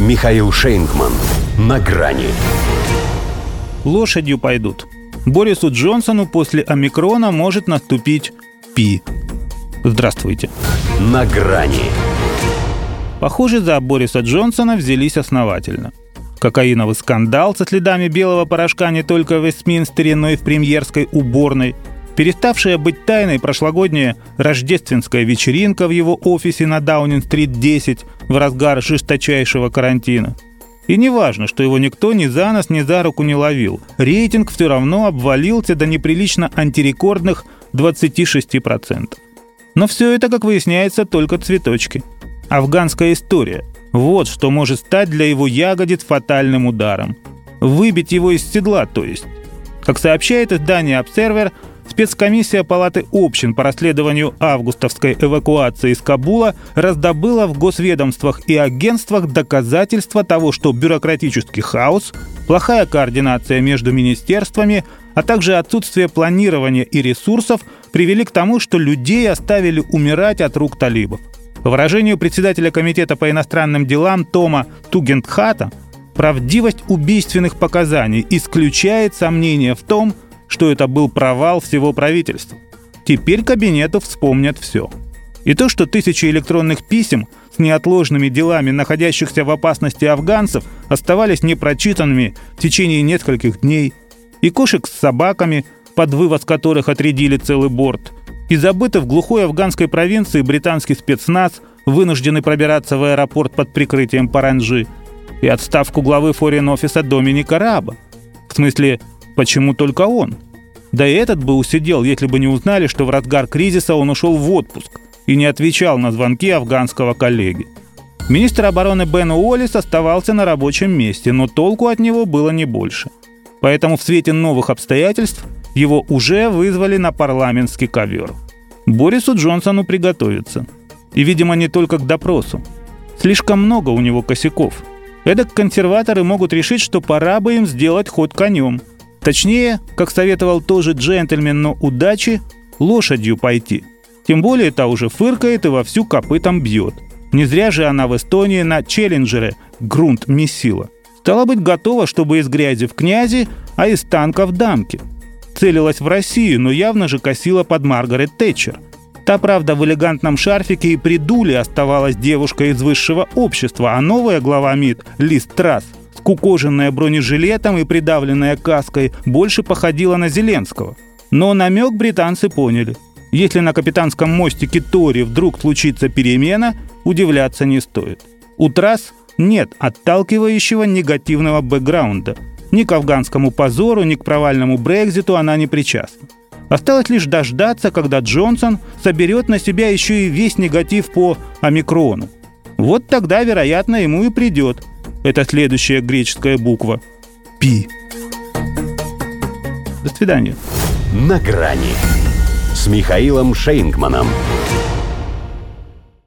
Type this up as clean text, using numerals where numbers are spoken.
Михаил Шейнгман. На грани. Лошадью пойдут. Борису Джонсону после омикрона может наступить пи. Здравствуйте. На грани. Похоже, за Бориса Джонсона взялись основательно. Кокаиновый скандал со следами белого порошка не только в Вестминстере, но и в премьерской уборной. Переставшая быть тайной прошлогодняя рождественская вечеринка в его офисе на Даунинг-стрит 10 в разгар жесточайшего карантина. И не важно, что его никто ни за нос, ни за руку не ловил. Рейтинг все равно обвалился до неприлично антирекордных 26%. Но все это, как выясняется, только цветочки. Афганская история. Вот что может стать для его ягодиц фатальным ударом. Выбить его из седла, то есть. Как сообщает издание «Обсервер», спецкомиссия Палаты общин по расследованию августовской эвакуации из Кабула раздобыла в госведомствах и агентствах доказательства того, что бюрократический хаос, плохая координация между министерствами, а также отсутствие планирования и ресурсов привели к тому, что людей оставили умирать от рук талибов. По выражению председателя Комитета по иностранным делам Тома Тугентхата, правдивость убийственных показаний исключает сомнения в том, что это был провал всего правительства. Теперь кабинету вспомнят все. И то, что тысячи электронных писем с неотложными делами находящихся в опасности афганцев оставались непрочитанными в течение нескольких дней, и кошек с собаками, под вывоз которых отрядили целый борт, и забытый в глухой афганской провинции британский спецназ, вынужденный пробираться в аэропорт под прикрытием паранджи, и отставку главы Foreign Office Доминика Раба. В смысле, почему только он? Да и этот бы усидел, если бы не узнали, что в разгар кризиса он ушел в отпуск и не отвечал на звонки афганского коллеги. Министр обороны Бен Уоллис оставался на рабочем месте, но толку от него было не больше. Поэтому в свете новых обстоятельств его уже вызвали на парламентский ковер. Борису Джонсону приготовиться. И, видимо, не только к допросу. Слишком много у него косяков. Эдак консерваторы могут решить, что пора бы им сделать ход конем. Точнее, как советовал тоже джентльмен, но удачи, лошадью пойти. Тем более та уже фыркает и вовсю копытом бьет. Не зря же она в Эстонии на челленджере грунт месила. Стала быть готова, чтобы из грязи в князи, а из танка в дамки. Целилась в Россию, но явно же косила под Маргарет Тэтчер. Та, правда, в элегантном шарфике и при дуле оставалась девушка из высшего общества, а новая глава МИД Лиз Трасс, скукоженная бронежилетом и придавленная каской, больше походила на Зеленского. Но намек британцы поняли. Если на капитанском мостике Тори вдруг случится перемена, удивляться не стоит. У Трасс нет отталкивающего негативного бэкграунда. Ни к афганскому позору, ни к провальному Брекситу она не причастна. Осталось лишь дождаться, когда Джонсон соберет на себя еще и весь негатив по омикрону. Вот тогда, вероятно, ему и придет. Это следующая греческая буква «Пи». До свидания. На грани с Михаилом Шейнгманом.